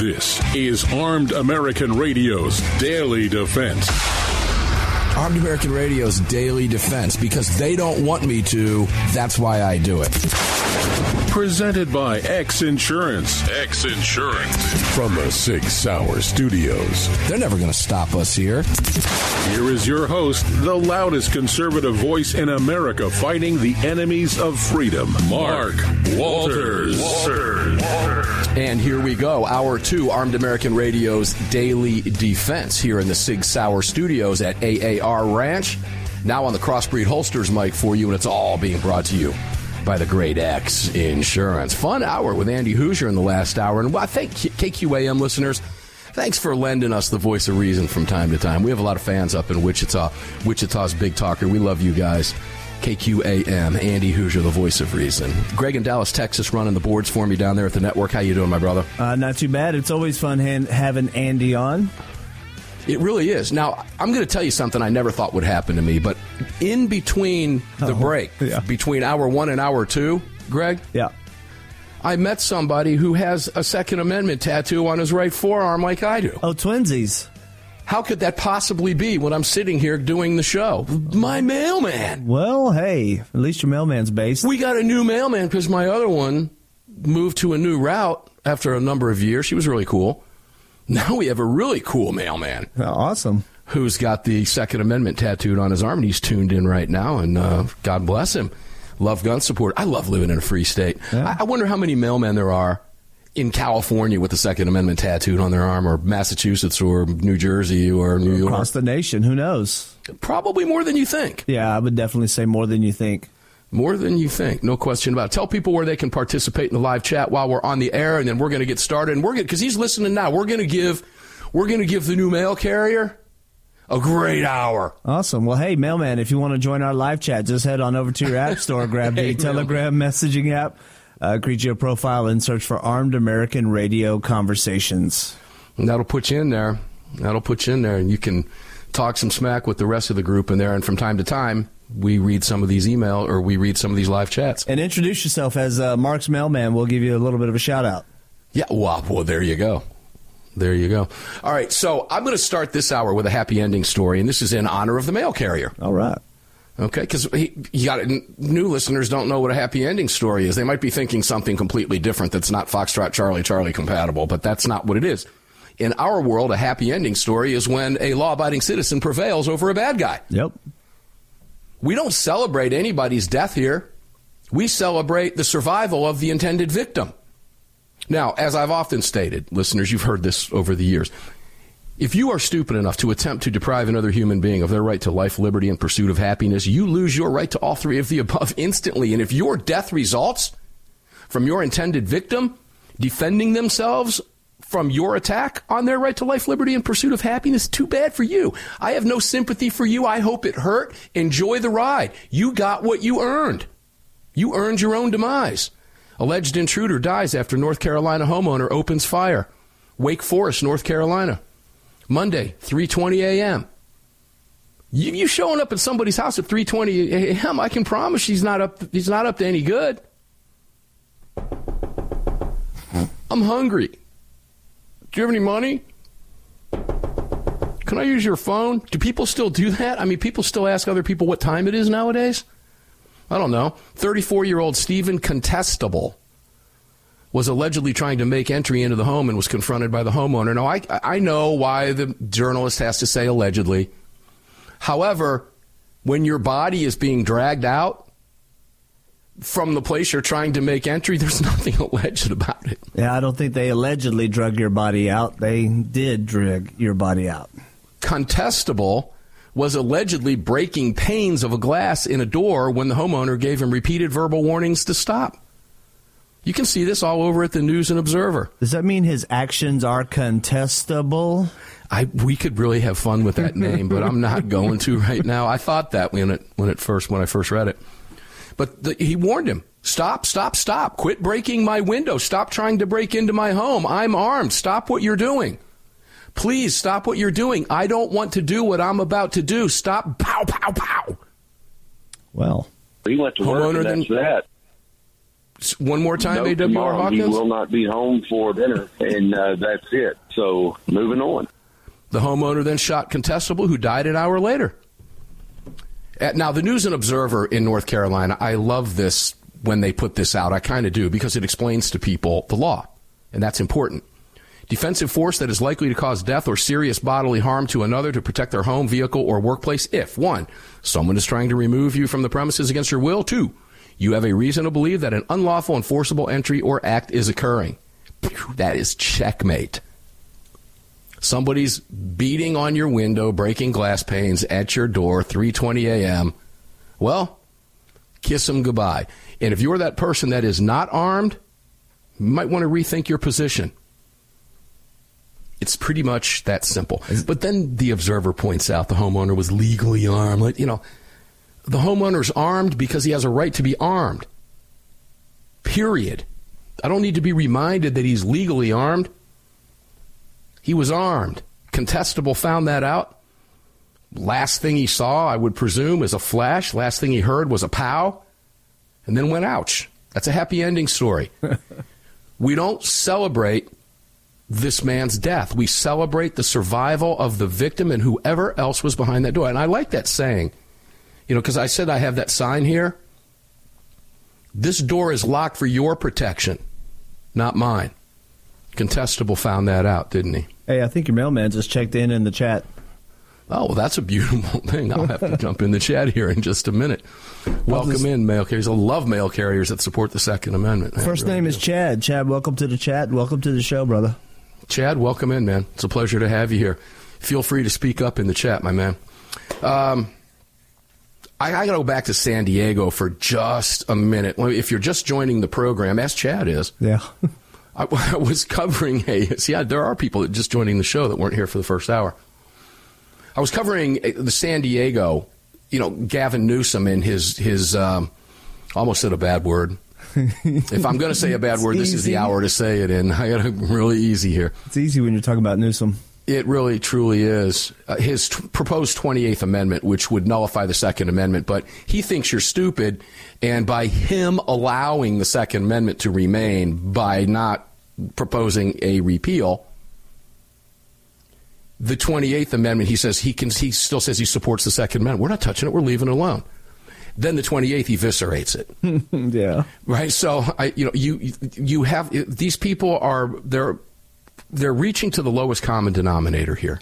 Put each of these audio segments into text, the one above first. This is Armed American Radio's Daily Defense. Armed American Radio's Daily Defense, because they don't want me to, that's why I do it. Presented by X-Insurance. X-Insurance. From the Sig Sauer Studios. They're never going to stop us here. Here is your host, the loudest conservative voice in America fighting the enemies of freedom, Mark Walters. And here we go, Hour 2, Armed American Radio's Daily Defense here in the Sig Sauer Studios at AAR Ranch. Now on the Crossbreed Holsters mic for you, and it's all being brought to you by the great X Insurance. Fun hour with Andy Hoosier in the last hour. And I thank KQAM listeners. Thanks for lending us the voice of reason from time to time. We have a lot of fans up in Wichita, Wichita's Big Talker. We love you guys. KQAM, Andy Hoosier, the voice of reason. Greg in Dallas, Texas, running the boards for me down there at the network. How you doing, my brother? Not too bad. It's always fun having Andy on. It really is. Now, I'm going to tell you something I never thought would happen to me, but in between the break, between hour one and hour two, Greg, I met somebody who has a Second Amendment tattoo on his right forearm like I do. Oh, twinsies. How could that possibly be when I'm sitting here doing the show? My mailman. Well, hey, at least your mailman's based. We got a new mailman because my other one moved to a new route after a number of years. She was really cool. Now we have a really cool mailman. Awesome. Who's got the Second Amendment tattooed on his arm, and he's tuned in right now, and God bless him. Love gun support. I love living in a free state. Yeah. I wonder how many mailmen there are in California with the Second Amendment tattooed on their arm, or Massachusetts, or New Jersey, or New York. Across the nation, who knows? Probably more than you think. Yeah, I would definitely say more than you think. More than you think. No question about it. Tell people where they can participate in the live chat while we're on the air, and then we're going to get started. And we're going, because he's listening now. We're going to give the new mail carrier a great hour. Awesome. Well, hey, mailman, if you want to join our live chat, just head on over to your app store, grab the Telegram messaging app, create your profile, and search for Armed American Radio Conversations. And that'll put you in there. And you can talk some smack with the rest of the group in there. And from time to time, we read some of these email, or we read some of these live chats. And introduce yourself as Mark's mailman. We'll give you a little bit of a shout out. Yeah, well, there you go. There you go. All right, so I'm going to start this hour with a happy ending story, and this is in honor of the mail carrier. All right. Okay, because new listeners don't know what a happy ending story is. They might be thinking something completely different that's not Foxtrot Charlie Charlie compatible, but that's not what it is. In our world, a happy ending story is when a law-abiding citizen prevails over a bad guy. Yep. We don't celebrate anybody's death here. We celebrate the survival of the intended victim. Now, as I've often stated, listeners, you've heard this over the years. If you are stupid enough to attempt to deprive another human being of their right to life, liberty, and pursuit of happiness, you lose your right to all three of the above instantly. And if your death results from your intended victim defending themselves from your attack on their right to life, liberty, and pursuit of happiness, too bad for you. I have no sympathy for you. I hope it hurt. Enjoy the ride. You got what you earned. You earned your own demise. Alleged intruder dies after North Carolina homeowner opens fire. Wake Forest, North Carolina. Monday, 3:20 a.m. You showing up at somebody's house at 3:20 a.m., I can promise he's not up to any good. I'm hungry. Do you have any money? Can I use your phone? Do people still do that? I mean, people still ask other people what time it is nowadays? I don't know. 34-year-old Stephen Contestable was allegedly trying to make entry into the home and was confronted by the homeowner. Now, I know why the journalist has to say allegedly. However, when your body is being dragged out from the place you're trying to make entry, there's nothing alleged about it. Yeah, I don't think they allegedly drug your body out. They did drug your body out. Contestable was allegedly breaking panes of a glass in a door when the homeowner gave him repeated verbal warnings to stop. You can see this all over at the News and Observer. Does that mean his actions are contestable? We could really have fun with that name, but I'm not going to right now. I thought that when I first read it. But he warned him, stop, quit breaking my window, stop trying to break into my home, I'm armed, stop what you're doing. Please stop what you're doing. I don't want to do what I'm about to do. Stop, pow, pow, pow. Well, he went to work and that's that. One more time, A.W.R. Hawkins? You will not be home for dinner, and that's it. So, moving on. The homeowner then shot Contestable, who died an hour later. Now, the News and Observer in North Carolina, I love this when they put this out. I kind of do, because it explains to people the law, and that's important. Defensive force that is likely to cause death or serious bodily harm to another to protect their home, vehicle, or workplace if, 1, someone is trying to remove you from the premises against your will, 2, you have a reason to believe that an unlawful and forcible entry or act is occurring. That is checkmate. Somebody's beating on your window, breaking glass panes at your door, 3:20 a.m. Well, kiss them goodbye. And if you're that person that is not armed, you might want to rethink your position. It's pretty much that simple. But then the Observer points out the homeowner was legally armed. Like, you know, the homeowner's armed because he has a right to be armed. Period. I don't need to be reminded that he's legally armed. He was armed. Contestable found that out. Last thing he saw, I would presume, is a flash. Last thing he heard was a pow. And then went, ouch. That's a happy ending story. We don't celebrate this man's death. We celebrate the survival of the victim and whoever else was behind that door. And I like that saying. You know, because I said I have that sign here. This door is locked for your protection, not mine. Contestable found that out, didn't he? Hey, I think your mailman just checked in the chat. Oh, well, that's a beautiful thing. I'll have to jump in the chat here in just a minute. Welcome in, mail carriers. I love mail carriers that support the Second Amendment. First name is Chad. Chad, welcome to the chat. Welcome to the show, brother. Chad, welcome in, man. It's a pleasure to have you here. Feel free to speak up in the chat, my man. I got to go back to San Diego for just a minute. If you're just joining the program, as Chad is, yeah, I was covering there are people that just joining the show that weren't here for the first hour. I was covering the San Diego, Gavin Newsom and his almost said a bad word. If I'm going to say a bad word, this is the hour to say it in. I got to really easy here. It's easy when you're talking about Newsom. It really, truly is. His proposed 28th Amendment, which would nullify the Second Amendment, but he thinks you're stupid, and by him allowing the Second Amendment to remain by not proposing a repeal, the 28th Amendment, he says he still says he supports the Second Amendment. We're not touching it. We're leaving it alone. Then the 28th eviscerates it. Yeah. Right. So you have these people are there. They're reaching to the lowest common denominator here,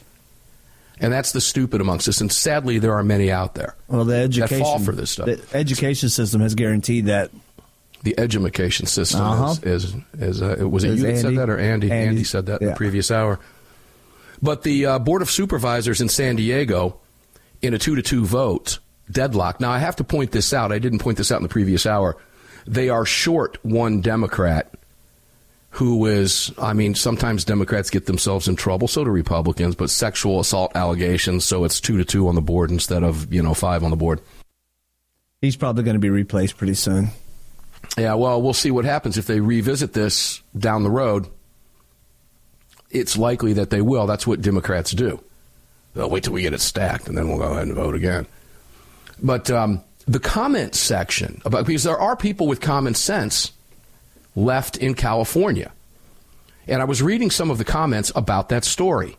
and that's the stupid amongst us. And sadly, there are many out there. Well, that fall for this stuff. The education system has guaranteed that. The edumacation system was it you that said that or Andy? Andy said that in the previous hour. But the Board of Supervisors in San Diego, in a 2-2 vote, deadlocked. Now I have to point this out. I didn't point this out in the previous hour. They are short one Democrat. Sometimes Democrats get themselves in trouble, so do Republicans, but sexual assault allegations, so it's 2-2 on the board instead of, 5 on the board. He's probably going to be replaced pretty soon. Yeah, well, we'll see what happens if they revisit this down the road. It's likely that they will. That's what Democrats do. They'll wait till we get it stacked, and then we'll go ahead and vote again. But the comment section, because there are people with common sense left in California. And I was reading some of the comments about that story.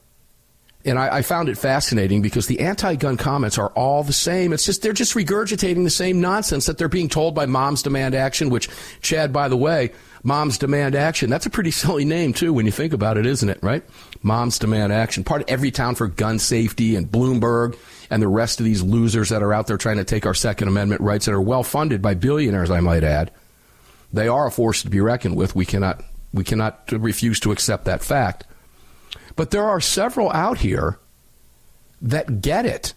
And I found it fascinating because the anti-gun comments are all the same. It's just they're just regurgitating the same nonsense that they're being told by Moms Demand Action, which, Chad, by the way, Moms Demand Action, that's a pretty silly name, too, when you think about it, isn't it, right? Moms Demand Action, part of Everytown for Gun Safety and Bloomberg and the rest of these losers that are out there trying to take our Second Amendment rights that are well-funded by billionaires, I might add. They are a force to be reckoned with. We cannot refuse to accept that fact. But there are several out here that get it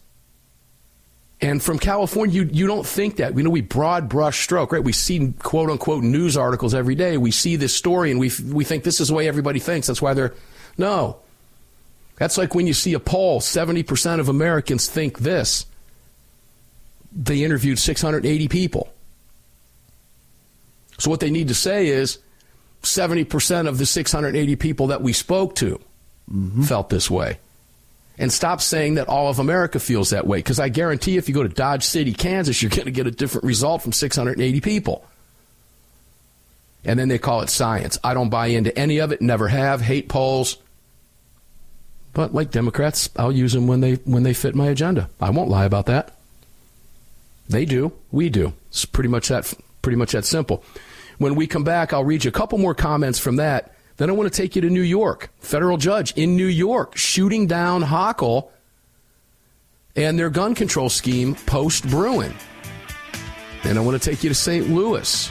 And from California, you don't think that. We know we broad brush stroke, right? We see quote unquote news articles every day. We see this story and we think this is the way everybody thinks. That's why they're no. That's like when you see a poll, 70% of Americans think this. They interviewed 680 people. So what they need to say is 70% of the 680 people that we spoke to felt this way. And stop saying that all of America feels that way, because I guarantee if you go to Dodge City, Kansas, you're going to get a different result from 680 people. And then they call it science. I don't buy into any of it, never have, hate polls. But like Democrats, I'll use them when they fit my agenda. I won't lie about that. They do. We do. It's pretty much that simple. When we come back, I'll read you a couple more comments from that. Then I want to take you to New York. Federal judge in New York shooting down Hochul and their gun control scheme post-Bruen. Then I want to take you to St. Louis.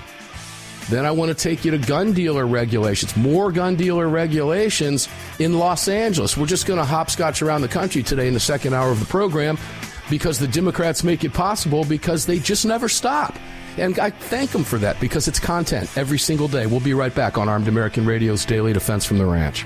Then I want to take you to gun dealer regulations, more gun dealer regulations in Los Angeles. We're just going to hopscotch around the country today in the second hour of the program because the Democrats make it possible because they just never stop. And I thank them for that because it's content every single day. We'll be right back on Armed American Radio's Daily Defense from the Ranch.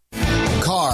Car,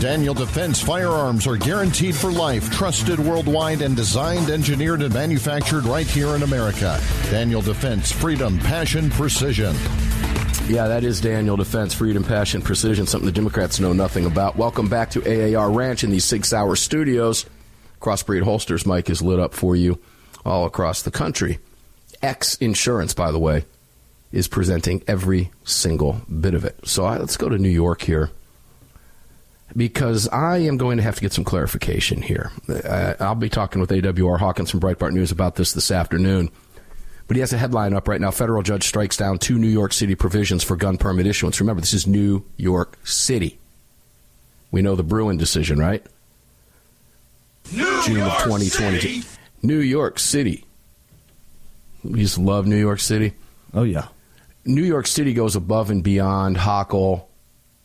Daniel Defense firearms are guaranteed for life, trusted worldwide, and designed, engineered, and manufactured right here in America. Daniel Defense, freedom, passion, precision. Yeah, that is Daniel Defense, freedom, passion, precision, something the Democrats know nothing about. Welcome back to AAR Ranch in the 6 Hour Studios. Crossbreed Holsters, Mike, is lit up for you all across the country. X-Insurance, by the way, is presenting every single bit of it. So let's go to New York here, because I am going to have to get some clarification here. I'll be talking with A.W.R. Hawkins from Breitbart News about this afternoon. But he has a headline up right now. Federal judge strikes down two New York City provisions for gun permit issuance. Remember, this is New York City. We know the Bruen decision, right? June of 2020. City. New York City. We just love New York City. Oh, yeah. New York City goes above and beyond Hochul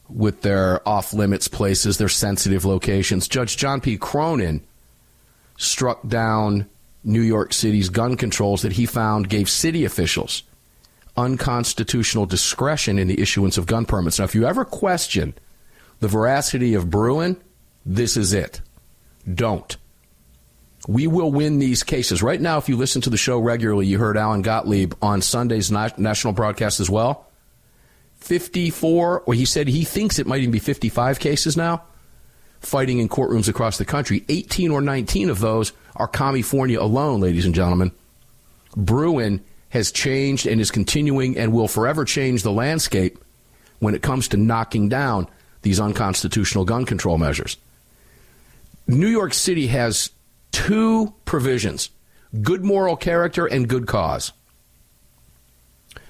with their off-limits places, their sensitive locations. Judge John P. Cronin struck down New York City's gun controls that he found gave city officials unconstitutional discretion in the issuance of gun permits. Now, if you ever question the veracity of Bruen, this is it. Don't. We will win these cases. Right now, if you listen to the show regularly, you heard Alan Gottlieb on Sunday's national broadcast as well. 54, or he said he thinks it might even be 55 cases now, fighting in courtrooms across the country. 18 or 19 of those are California alone, ladies and gentlemen. Bruen has changed and is continuing and will forever change the landscape when it comes to knocking down these unconstitutional gun control measures. New York City has two provisions: good moral character and good cause.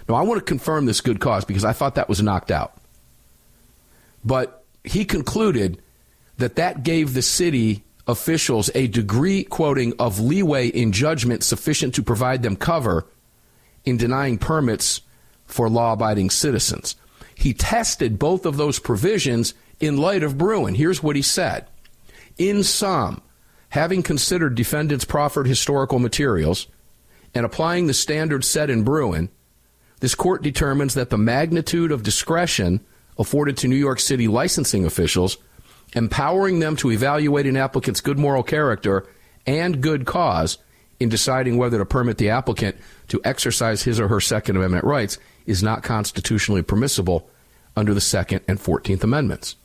Now, I want to confirm this good cause, because I thought that was knocked out. But he concluded that gave the city officials a degree, quoting, of leeway in judgment sufficient to provide them cover in denying permits for law-abiding citizens. He tested both of those provisions in light of Bruen. Here's what he said. In sum, having considered defendants' proffered historical materials and applying the standards set in Bruen, this court determines that the magnitude of discretion afforded to New York City licensing officials, empowering them to evaluate an applicant's good moral character and good cause in deciding whether to permit the applicant to exercise his or her Second Amendment rights, is not constitutionally permissible under the Second and 14th Amendments.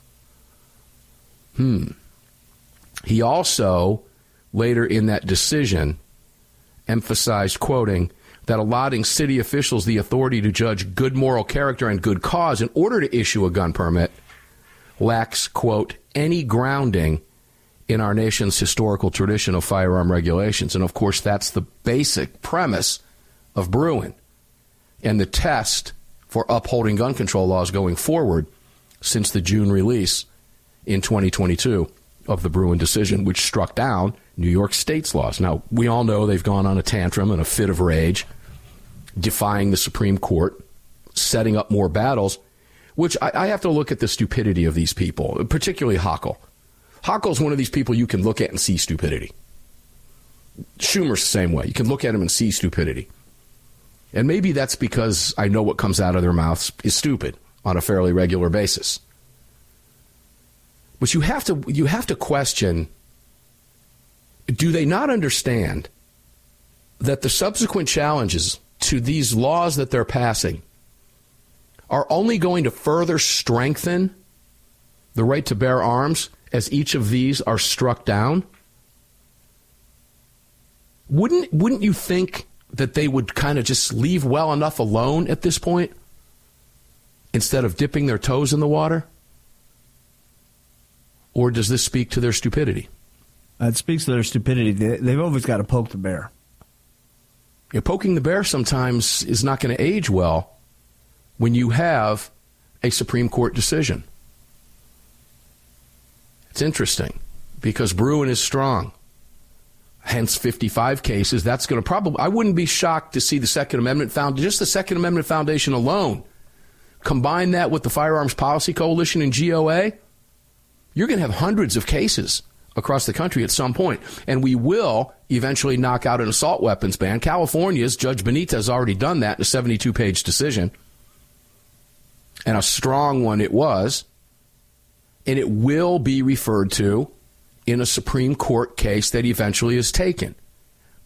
He also, later in that decision, emphasized, quoting, that allotting city officials the authority to judge good moral character and good cause in order to issue a gun permit lacks, quote, any grounding in our nation's historical tradition of firearm regulations. And, of course, that's the basic premise of Bruen and the test for upholding gun control laws going forward since the June release in 2022 of the Bruen decision, which struck down New York State's laws. Now, we all know they've gone on a tantrum and a fit of rage, defying the Supreme Court, setting up more battles, which I have to look at the stupidity of these people, particularly Hochul. Hochul's one of these people you can look at and see stupidity. Schumer's the same way. You can look at him and see stupidity. And maybe that's because I know what comes out of their mouths is stupid on a fairly regular basis. But you have to question, do they not understand that the subsequent challenges to these laws that they're passing are only going to further strengthen the right to bear arms as each of these are struck down? Wouldn't you think that they would kind of just leave well enough alone at this point instead of dipping their toes in the water? Or does this speak to their stupidity? It speaks to their stupidity. They've always got to poke the bear. Yeah, poking the bear sometimes is not going to age well when you have a Supreme Court decision. It's interesting because Bruen is strong, hence 55 cases. That's going to probably, I wouldn't be shocked to see the Second Amendment Foundation, just the Second Amendment Foundation alone, combine that with the Firearms Policy Coalition and GOA, you're going to have hundreds of cases across the country at some point. And we will eventually knock out an assault weapons ban. California's Judge Benita has already done that in a 72-page decision. And a strong one it was. And it will be referred to in a Supreme Court case that eventually is taken.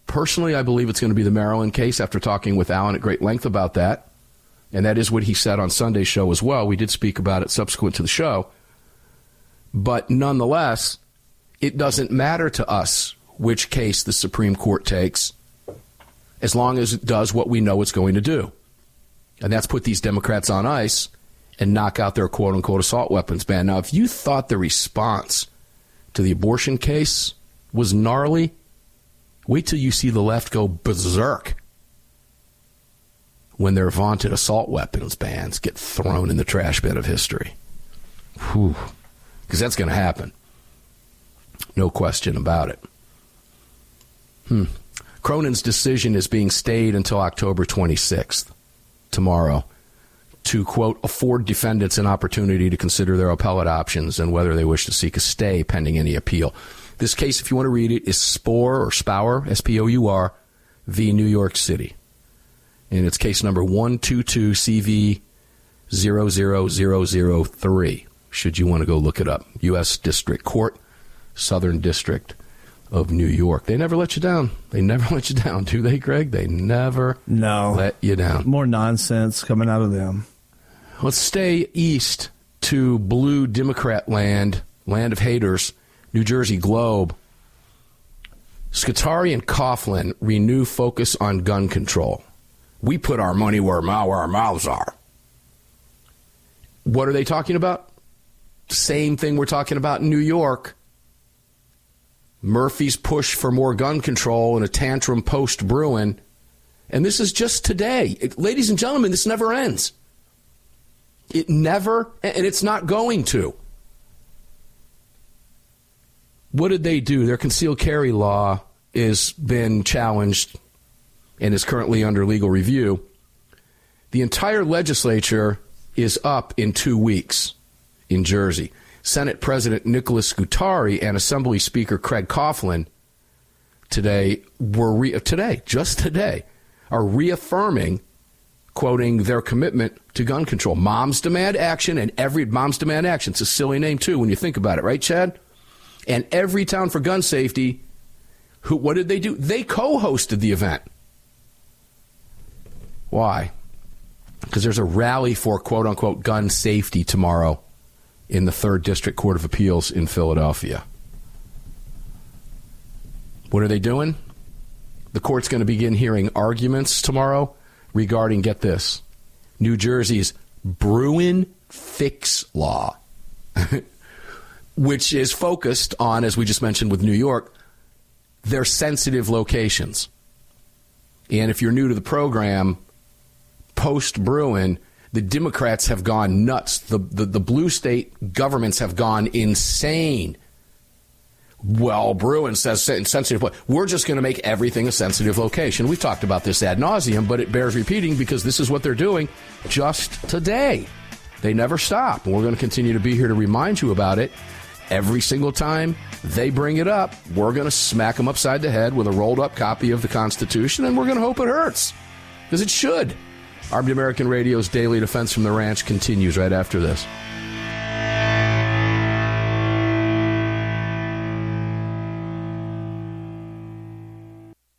Personally, I believe it's going to be the Maryland case after talking with Alan at great length about that. And that is what he said on Sunday's show as well. We did speak about it subsequent to the show. But nonetheless, it doesn't matter to us which case the Supreme Court takes as long as it does what we know it's going to do. And that's put these Democrats on ice and knock out their quote-unquote assault weapons ban. Now, if you thought the response to the abortion case was gnarly, wait till you see the left go berserk when their vaunted assault weapons bans get thrown in the trash bin of history. Whew. Because that's going to happen. No question about it. Cronin's decision is being stayed until October 26th, tomorrow, to, quote, afford defendants an opportunity to consider their appellate options and whether they wish to seek a stay pending any appeal. This case, if you want to read it, is Spour, S-P-O-U-R, v. New York City. And it's case number 122CV00003, should you want to go look it up. U.S. District Court. Southern District of New York. They never let you down. They never let you down, do they, Greg? They never let you down. More nonsense coming out of them. Let's stay east to blue Democrat land, land of haters, New Jersey Globe. Scutari and Coughlin renew focus on gun control. We put our money where our mouths are. What are they talking about? Same thing we're talking about in New York. Murphy's push for more gun control and a tantrum post-Bruen. And this is just today. Ladies and gentlemen, this never ends. It never, and it's not going to. What did they do? Their concealed carry law has been challenged and is currently under legal review. The entire legislature is up in 2 weeks in Jersey. Senate President Nicholas Scutari and Assembly Speaker Craig Coughlin today are reaffirming, quoting their commitment to gun control. Moms Demand Action and every Moms Demand Action. It's a silly name too when you think about it, right, Chad? And Everytown for Gun Safety. What did they do? They co-hosted the event. Why? Because there's a rally for quote unquote gun safety tomorrow in the 3rd District Court of Appeals in Philadelphia. What are they doing? The court's going to begin hearing arguments tomorrow regarding, get this, New Jersey's Bruen Fix Law, which is focused on, as we just mentioned with New York, their sensitive locations. And if you're new to the program, post-Bruen, the Democrats have gone nuts. The blue state governments have gone insane. Well, Bruen says sensitive. We're just going to make everything a sensitive location. We've talked about this ad nauseum, but it bears repeating because this is what they're doing just today. They never stop. And we're going to continue to be here to remind you about it. Every single time they bring it up, we're going to smack them upside the head with a rolled up copy of the Constitution, and we're going to hope it hurts because it should. Armed American Radio's Daily Defense from the Ranch continues right after this.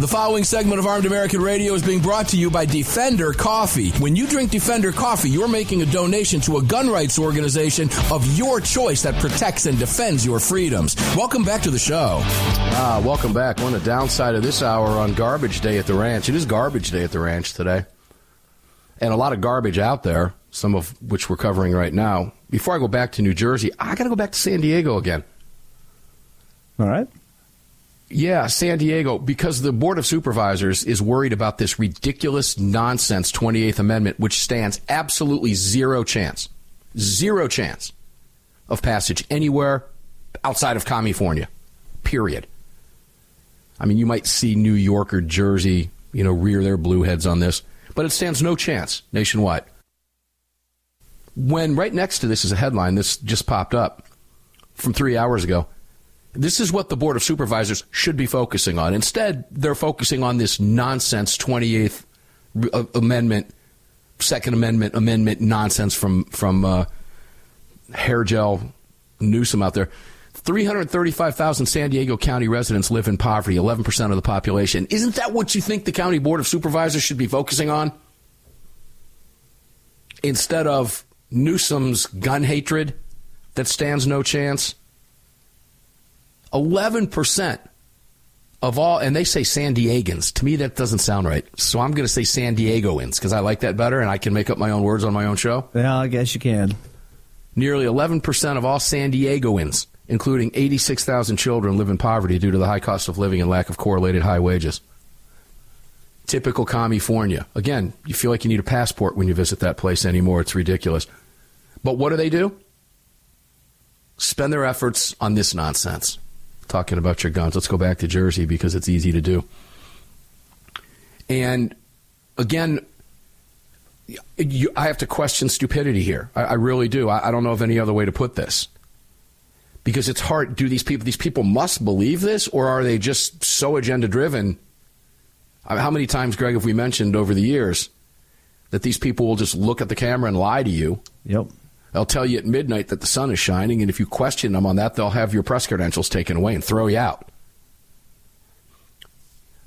The following segment of Armed American Radio is being brought to you by Defender Coffee. When you drink Defender Coffee, you're making a donation to a gun rights organization of your choice that protects and defends your freedoms. Welcome back to the show. Welcome back. We're on the downside of this hour on Garbage Day at the Ranch. It is Garbage Day at the Ranch today. And a lot of garbage out there, some of which we're covering right now. Before I go back to New Jersey, I got to go back to San Diego again. All right. Yeah, San Diego, because the Board of Supervisors is worried about this ridiculous nonsense 28th Amendment, which stands absolutely zero chance of passage anywhere outside of California, period. I mean, you might see New York or Jersey, rear their blue heads on this, but it stands no chance nationwide. When right next to this is a headline, this just popped up from 3 hours ago. This is what the Board of Supervisors should be focusing on. Instead, they're focusing on this nonsense 28th Amendment, Second Amendment amendment nonsense from Hairgel Newsom out there. 335,000 San Diego County residents live in poverty, 11% of the population. Isn't that what you think the County Board of Supervisors should be focusing on? Instead of Newsom's gun hatred that stands no chance? 11% of all, and they say San Diegans. To me, that doesn't sound right. So I'm going to say San Diegoans because I like that better and I can make up my own words on my own show. Yeah, I guess you can. Nearly 11% of all San Diegoans, including 86,000 children, live in poverty due to the high cost of living and lack of correlated high wages. Typical California. Again, you feel like you need a passport when you visit that place anymore. It's ridiculous. But what do? Spend their efforts on this nonsense. Talking about your guns. Let's go back to Jersey because it's easy to do. And again, I have to question stupidity here. I really do. I don't know of any other way to put this. Because it's hard. Do these people must believe this, or are they just so agenda-driven? I mean, how many times, Greg, have we mentioned over the years that these people will just look at the camera and lie to you? Yep. They'll tell you at midnight that the sun is shining, and if you question them on that, they'll have your press credentials taken away and throw you out.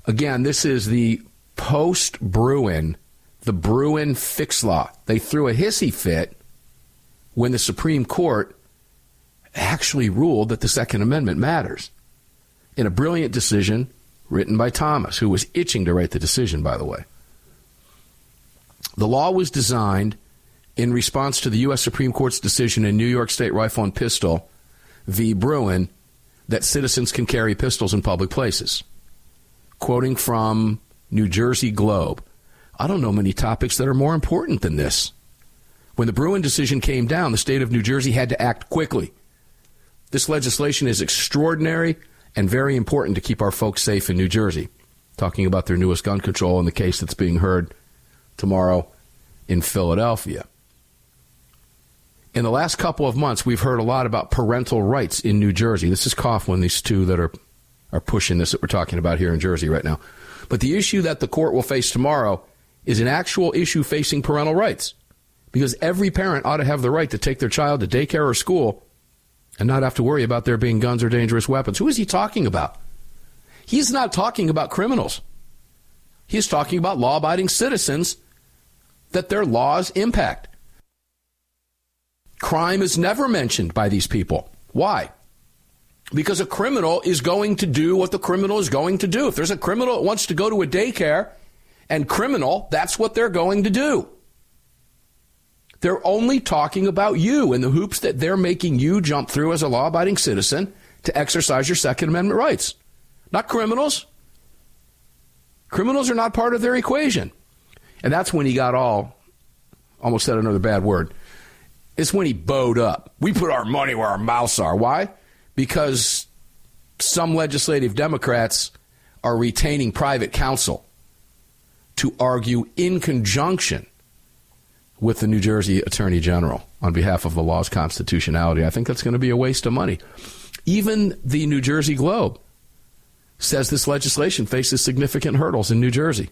Again, this is the post-Bruen, the Bruen fix law. They threw a hissy fit when the Supreme Court actually ruled that the Second Amendment matters in a brilliant decision written by Thomas, who was itching to write the decision, by the way. The law was designed in response to the U.S. Supreme Court's decision in New York State Rifle and Pistol v. Bruen that citizens can carry pistols in public places. Quoting from New Jersey Globe, I don't know many topics that are more important than this. When the Bruen decision came down, the state of New Jersey had to act quickly. This legislation is extraordinary and very important to keep our folks safe in New Jersey. Talking about their newest gun control in the case that's being heard tomorrow in Philadelphia. In the last couple of months, we've heard a lot about parental rights in New Jersey. This is Coughlin, these two that are pushing this that we're talking about here in Jersey right now. But the issue that the court will face tomorrow is an actual issue facing parental rights. Because every parent ought to have the right to take their child to daycare or school and not have to worry about there being guns or dangerous weapons. Who is he talking about? He's not talking about criminals. He's talking about law-abiding citizens that their laws impact. Crime is never mentioned by these people. Why? Because a criminal is going to do what the criminal is going to do. If there's a criminal that wants to go to a daycare and criminal, that's what they're going to do. They're only talking about you and the hoops that they're making you jump through as a law-abiding citizen to exercise your Second Amendment rights. Not criminals. Criminals are not part of their equation. And that's when he got all, almost said another bad word. It's when he bowed up. We put our money where our mouths are. Why? Because some legislative Democrats are retaining private counsel to argue in conjunction with the New Jersey Attorney General on behalf of the law's constitutionality. I think that's going to be a waste of money. Even the New Jersey Globe says this legislation faces significant hurdles in New Jersey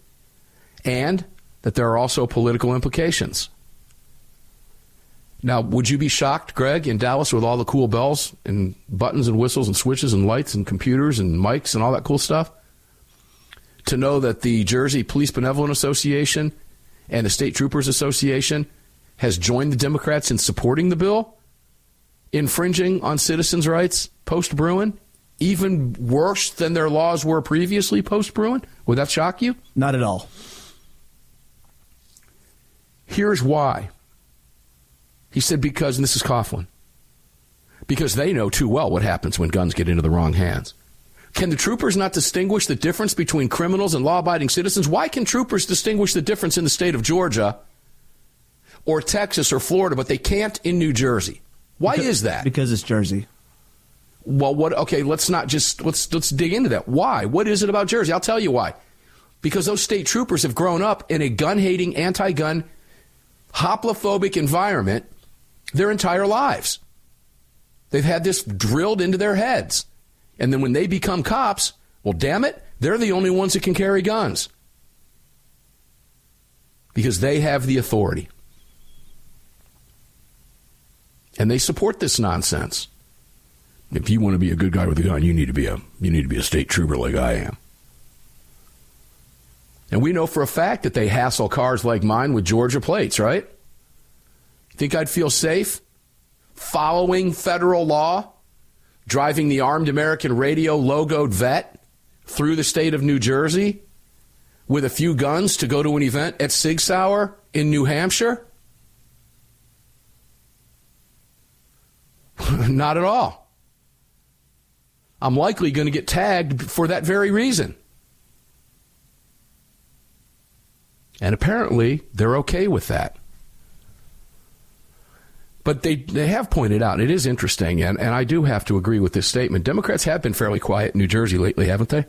and that there are also political implications. Now, would you be shocked, Greg, in Dallas with all the cool bells and buttons and whistles and switches and lights and computers and mics and all that cool stuff to know that the Jersey Police Benevolent Association and the State Troopers Association has joined the Democrats in supporting the bill, infringing on citizens' rights post-Bruen, even worse than their laws were previously post-Bruen? Would that shock you? Not at all. Here's why. He said because, and this is Coughlin, because they know too well what happens when guns get into the wrong hands. Can the troopers not distinguish the difference between criminals and law-abiding citizens? Why can troopers distinguish the difference in the state of Georgia or Texas or Florida, but they can't in New Jersey? Why is that? Because it's Jersey. Well, what? Okay, let's not just let's dig into that. Why? What is it about Jersey? I'll tell you why. because those state troopers have grown up in a gun-hating, anti-gun, hoplophobic environment their entire lives. They've had this drilled into their heads. And then when they become cops, well, damn it, they're the only ones that can carry guns because they have the authority. And they support this nonsense. If you want to be a good guy with a gun, you need to be a state trooper like I am. And we know for a fact that they hassle cars like mine with Georgia plates, right? Think I'd feel safe following federal law, driving the Armed American Radio logoed vet through the state of New Jersey with a few guns to go to an event at Sig Sauer in New Hampshire? Not at all. I'm likely going to get tagged for that very reason. And apparently, they're okay with that. But they have pointed out, it is interesting, and I do have to agree with this statement. Democrats have been fairly quiet in New Jersey lately, haven't they?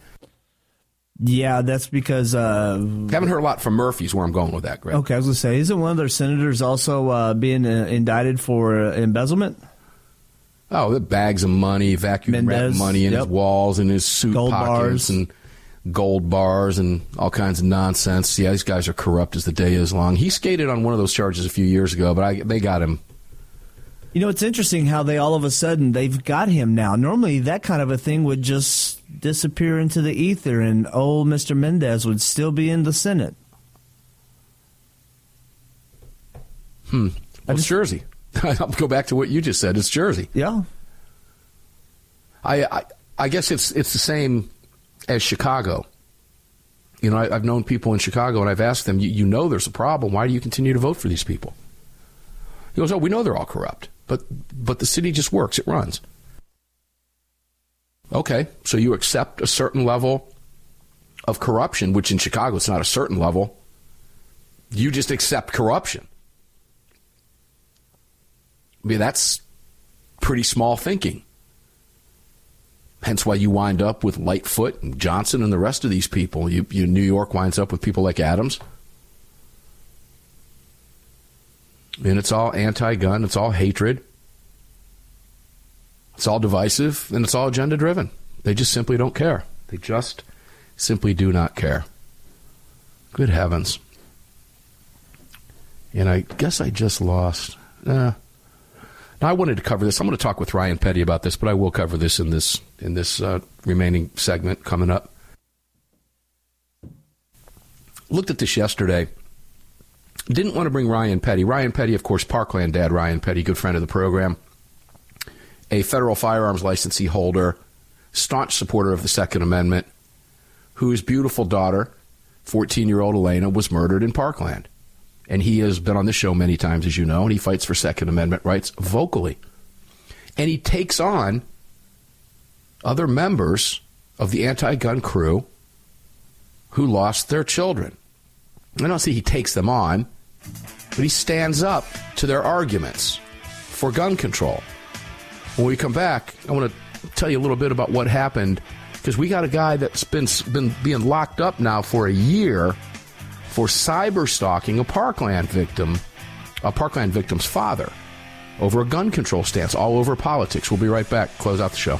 Yeah, that's because... haven't heard a lot from Murphy's where I'm going with that, Greg. Okay, I was going to say, isn't one of their senators also being indicted for embezzlement? Oh, the bags of money, vacuum wrap money in his walls and his suit gold pockets bars. And gold bars and all kinds of nonsense. Yeah, these guys are corrupt as the day is long. He skated on one of those charges a few years ago, but they got him. You know, it's interesting how they all of a sudden, they've got him now. Normally that kind of a thing would just disappear into the ether and old Mr. Mendez would still be in the Senate. Well, it's Jersey. I'll go back to what you just said. It's Jersey. Yeah. I guess it's the same as Chicago. You know, I've known people in Chicago, and I've asked them, you know there's a problem. Why do you continue to vote for these people? He goes, oh, we know they're all corrupt, but the city just works. It runs. Okay, so you accept a certain level of corruption, which in Chicago it's not a certain level. You just accept corruption. I mean, that's pretty small thinking. Hence why you wind up with Lightfoot and Johnson and the rest of these people. You New York winds up with people like Adams. And it's all anti-gun. It's all hatred. It's all divisive. And it's all agenda-driven. They just simply don't care. They just simply do not care. Good heavens. And I guess I just lost... Now, I wanted to cover this. I'm going to talk with Ryan Petty about this, but I will cover this in this remaining segment coming up. Looked at this yesterday. Didn't want to bring Ryan Petty. Ryan Petty, of course, Parkland dad Ryan Petty, good friend of the program, a federal firearms licensee holder, staunch supporter of the Second Amendment, whose beautiful daughter, 14-year-old Elena, was murdered in Parkland. And he has been on this show many times, as you know, and he fights for Second Amendment rights vocally. And he takes on other members of the anti-gun crew who lost their children. I don't say he takes them on, but he stands up to their arguments for gun control. When we come back, I want to tell you a little bit about what happened, because we got a guy that's been being locked up now for a year for cyber stalking a Parkland victim's father over a gun control stance all over politics. We'll be right back. Close out the show.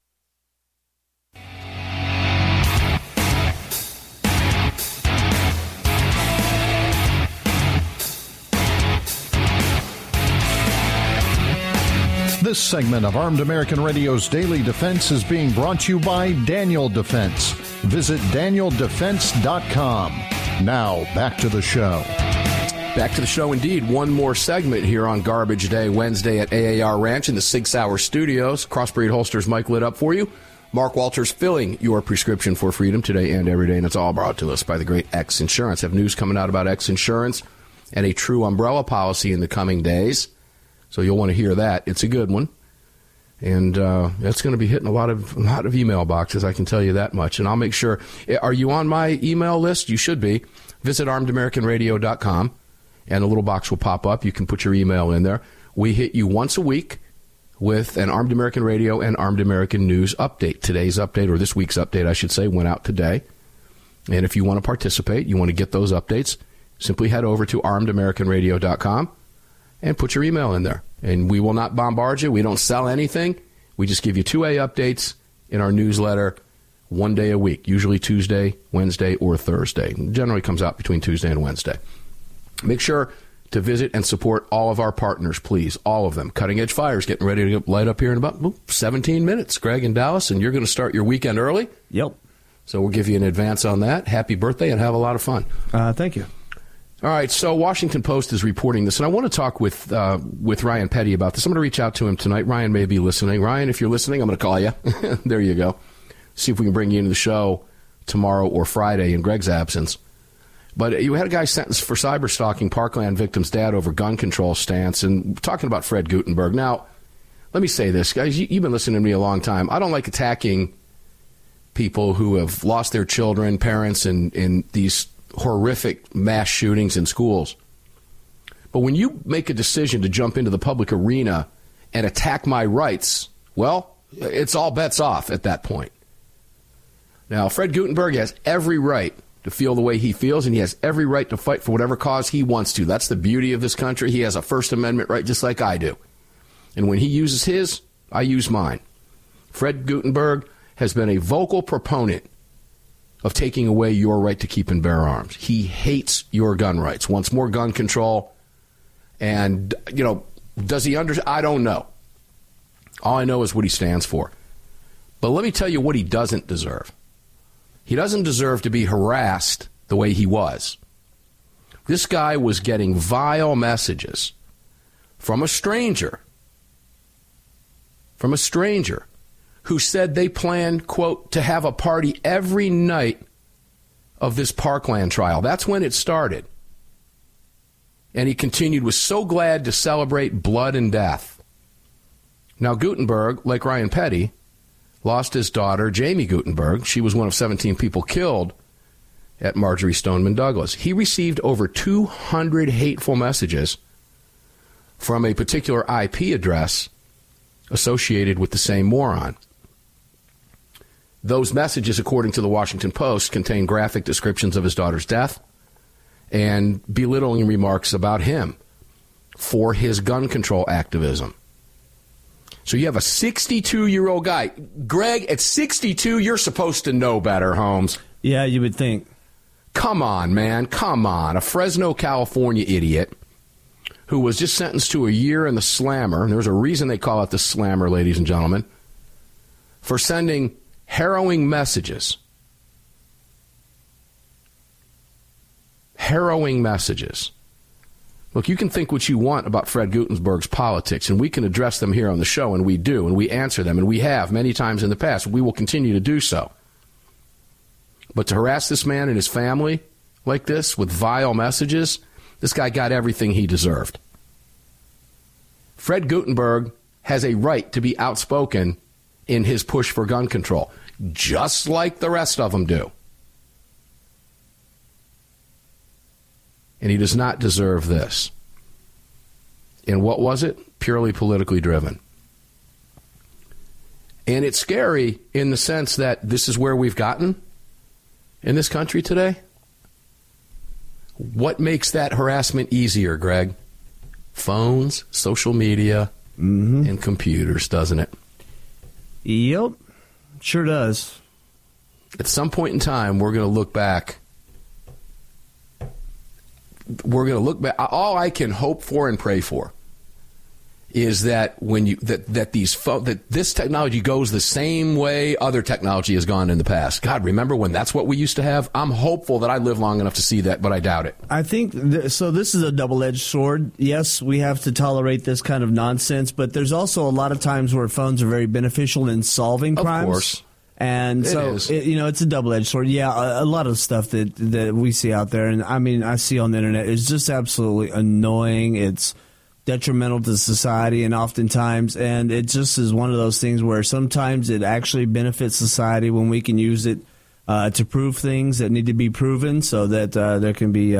This segment of Armed American Radio's Daily Defense is being brought to you by Daniel Defense. Visit DanielDefense.com. Now, back to the show. Back to the show indeed. One more segment here on Garbage Day Wednesday at AAR Ranch in the Sig Sauer Studios. Crossbreed Holsters, Mike lit up for you. Mark Walters filling your prescription for freedom today and every day, and it's all brought to us by the great X Insurance. I have news coming out about X Insurance and a true umbrella policy in the coming days. So you'll want to hear that. It's a good one. And that's going to be hitting a lot of email boxes, I can tell you that much. And I'll make sure. Are you on my email list? You should be. Visit armedamericanradio.com, and a little box will pop up. You can put your email in there. We hit you once a week with an Armed American Radio and Armed American News update. Today's update, or this week's update, I should say, went out today. And if you want to participate, you want to get those updates, simply head over to armedamericanradio.com. And put your email in there. And we will not bombard you. We don't sell anything. We just give you 2A updates in our newsletter one day a week, usually Tuesday, Wednesday, or Thursday. It generally comes out between Tuesday and Wednesday. Make sure to visit and support all of our partners, please, all of them. Cutting Edge Fire is getting ready to light up here in about 17 minutes, Greg, in Dallas, and you're going to start your weekend early. Yep. So we'll give you an advance on that. Happy birthday and have a lot of fun. Thank you. All right, so Washington Post is reporting this, and I want to talk with Ryan Petty about this. I'm going to reach out to him tonight. Ryan may be listening. Ryan, if you're listening, I'm going to call you. There you go. See if we can bring you into the show tomorrow or Friday in Greg's absence. But you had a guy sentenced for cyber-stalking Parkland victim's dad over gun control stance, and talking about Fred Guttenberg. Now, let me say this, guys. You've been listening to me a long time. I don't like attacking people who have lost their children, parents, and these horrific mass shootings in schools. But when you make a decision to jump into the public arena and attack my rights, well, it's all bets off at that point. Now, Fred Guttenberg has every right to feel the way he feels, and he has every right to fight for whatever cause he wants to. That's the beauty of this country. He has a First Amendment right just like I do. And when he uses his, I use mine. Fred Guttenberg has been a vocal proponent of taking away your right to keep and bear arms. He hates your gun rights, wants more gun control. And, you know, does he understand? I don't know. All I know is what he stands for. But let me tell you what he doesn't deserve. He doesn't deserve to be harassed the way he was. This guy was getting vile messages from a stranger, who said they planned, quote, to have a party every night of this Parkland trial. That's when it started. And he continued, was so glad to celebrate blood and death. Now, Guttenberg, like Ryan Petty, lost his daughter, Jamie Guttenberg. She was one of 17 people killed at Marjorie Stoneman Douglas. He received over 200 hateful messages from a particular IP address associated with the same moron. Those messages, according to the Washington Post, contain graphic descriptions of his daughter's death and belittling remarks about him for his gun control activism. So you have a 62-year-old guy. Greg, at 62, you're supposed to know better, Holmes. Yeah, you would think. Come on, man. Come on. A Fresno, California idiot who was just sentenced to a year in the slammer. And there's a reason they call it the slammer, ladies and gentlemen, for sending harrowing messages. Harrowing messages. Look, you can think what you want about Fred Guttenberg's politics, and we can address them here on the show, and we do, and we answer them, and we have many times in the past. We will continue to do so. But to harass this man and his family like this with vile messages, this guy got everything he deserved. Fred Guttenberg has a right to be outspoken in his push for gun control, just like the rest of them do. And he does not deserve this. And what was it? Purely politically driven. And it's scary in the sense that this is where we've gotten in this country today. What makes that harassment easier, Greg? Phones, social media, and computers, doesn't it? Yep, sure does. At some point in time, we're going to look back. All I can hope for and pray for is that when you that this technology goes the same way other technology has gone in the past. God, remember when that's what we used to have? I'm hopeful that I live long enough to see that, but I doubt it. I think so. This is a double-edged sword. Yes, we have to tolerate this kind of nonsense, but there's also a lot of times where phones are very beneficial in solving crimes. Of course. And so, it's a double-edged sword. Yeah, a lot of stuff that we see out there, and I mean, I see on the internet, is just absolutely annoying. It's detrimental to society, and oftentimes, and it just is one of those things where sometimes it actually benefits society when we can use it to prove things that need to be proven, so that there can be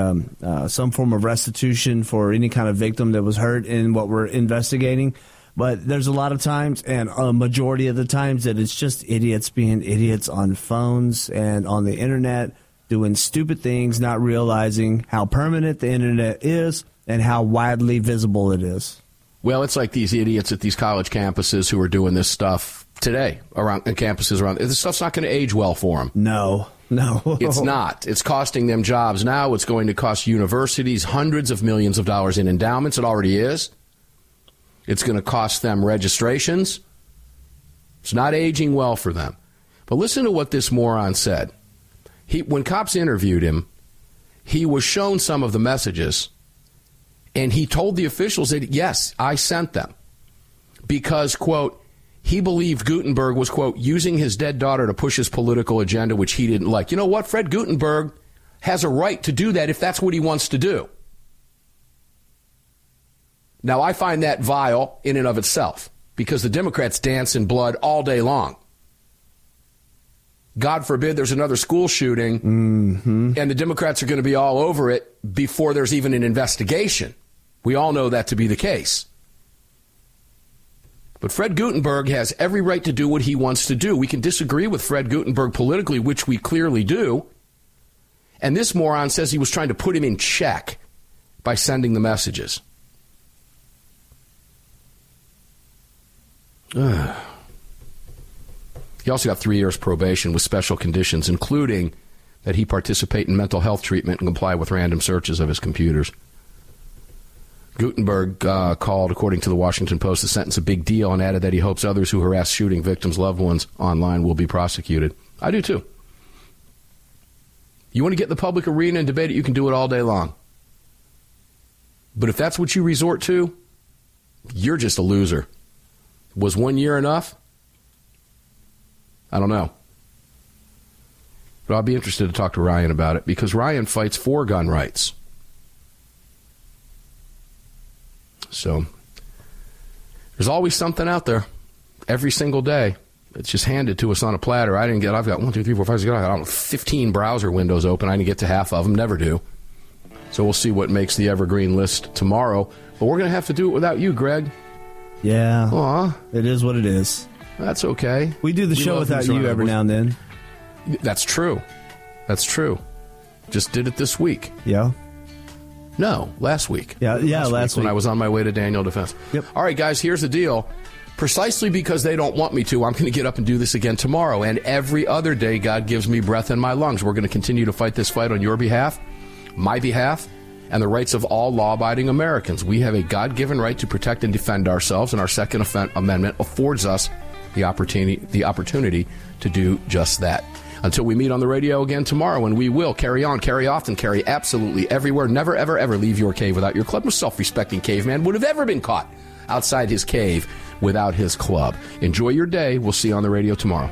some form of restitution for any kind of victim that was hurt in what we're investigating. But there's a lot of times, and a majority of the times, that it's just idiots being idiots on phones and on the internet, doing stupid things, not realizing how permanent the internet is and how widely visible it is. Well, it's like these idiots at these college campuses who are doing this stuff today around campuses around. This stuff's not going to age well for them. No. It's not. It's costing them jobs now. It's going to cost universities hundreds of millions of dollars in endowments. It already is. It's going to cost them registrations. It's not aging well for them. But listen to what this moron said. When cops interviewed him, he was shown some of the messages, and he told the officials that, yes, I sent them because, quote, he believed Guttenberg was, quote, using his dead daughter to push his political agenda, which he didn't like. You know what? Fred Guttenberg has a right to do that if that's what he wants to do. Now, I find that vile in and of itself because the Democrats dance in blood all day long. God forbid there's another school shooting, and the Democrats are going to be all over it before there's even an investigation. We all know that to be the case. But Fred Guttenberg has every right to do what he wants to do. We can disagree with Fred Guttenberg politically, which we clearly do. And this moron says he was trying to put him in check by sending the messages. He also got 3 years probation with special conditions, including that he participate in mental health treatment and comply with random searches of his computers. Guttenberg called, according to the Washington Post, the sentence a big deal and added that he hopes others who harass shooting victims' loved ones online will be prosecuted. I do, too. You want to get in the public arena and debate it, you can do it all day long. But if that's what you resort to, you're just a loser. Was 1 year enough? I don't know. But I'll be interested to talk to Ryan about it because Ryan fights for gun rights. So there's always something out there every single day. It's just handed to us on a platter. I've got 1, 2, 3, 4, 5, 6, 7, 8, I don't know, 15 browser windows open. I didn't get to half of them. Never do. So we'll see what makes the evergreen list tomorrow. But we're going to have to do it without you, Greg. Yeah. Aw. It is what it is. That's okay. We do the show without you every now and then. That's true. That's true. Just did it this week. Yeah. No, last week. Yeah, last week. When I was on my way to Daniel Defense. Yep. All right, guys, here's the deal. Precisely because they don't want me to, I'm going to get up and do this again tomorrow. And every other day, God gives me breath in my lungs. We're going to continue to fight this fight on your behalf, my behalf, and the rights of all law-abiding Americans. We have a God-given right to protect and defend ourselves, and our Second Amendment affords us the opportunity to do just that. Until we meet on the radio again tomorrow, and we will carry on, carry often, carry absolutely everywhere. Never, ever, ever leave your cave without your club. No self-respecting caveman would have ever been caught outside his cave without his club. Enjoy your day. We'll see you on the radio tomorrow.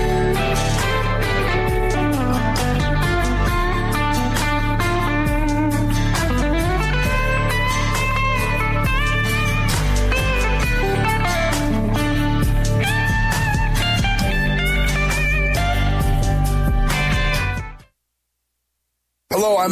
Hello, I'm